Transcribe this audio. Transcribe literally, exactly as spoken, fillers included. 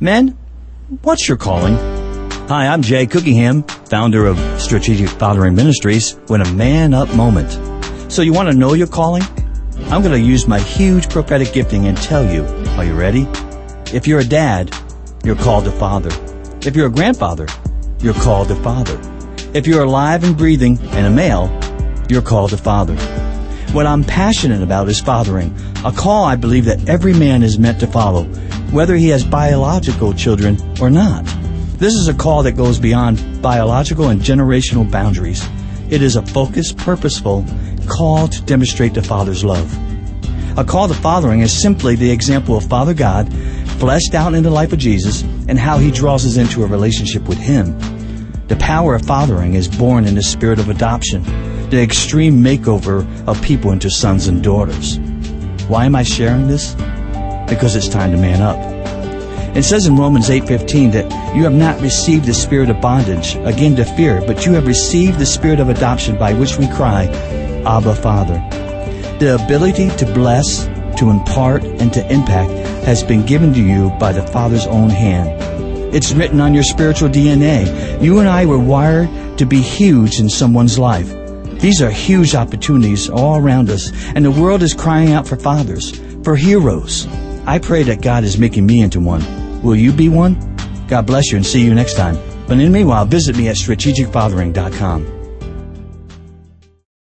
Men, what's your calling? Hi, I'm Jay Cookingham, founder of Strategic Fathering Ministries, with a man-up moment. So you want to know your calling? I'm going to use my huge prophetic gifting and tell you. Are you ready? If you're a dad, you're called to father. If you're a grandfather, you're called to father. If you're alive and breathing and a male, you're called to father. What I'm passionate about is fathering, a call I believe that every man is meant to follow, whether he has biological children or not. This is a call that goes beyond biological and generational boundaries. It is a focused, purposeful call to demonstrate the Father's love. A call to fathering is simply the example of Father God fleshed out in the life of Jesus and how he draws us into a relationship with him. The power of fathering is born in the spirit of adoption, the extreme makeover of people into sons and daughters. Why am I sharing this? Because it's time to man up. It says in Romans eight fifteen that you have not received the spirit of bondage, again to fear, but you have received the spirit of adoption by which we cry, Abba, Father. The ability to bless, to impart, and to impact has been given to you by the Father's own hand. It's written on your spiritual D N A. You and I were wired to be huge in someone's life. These are huge opportunities all around us, and the world is crying out for fathers, for heroes. I pray that God is making me into one. Will you be one? God bless you and see you next time. But in the meanwhile, visit me at strategic fathering dot com.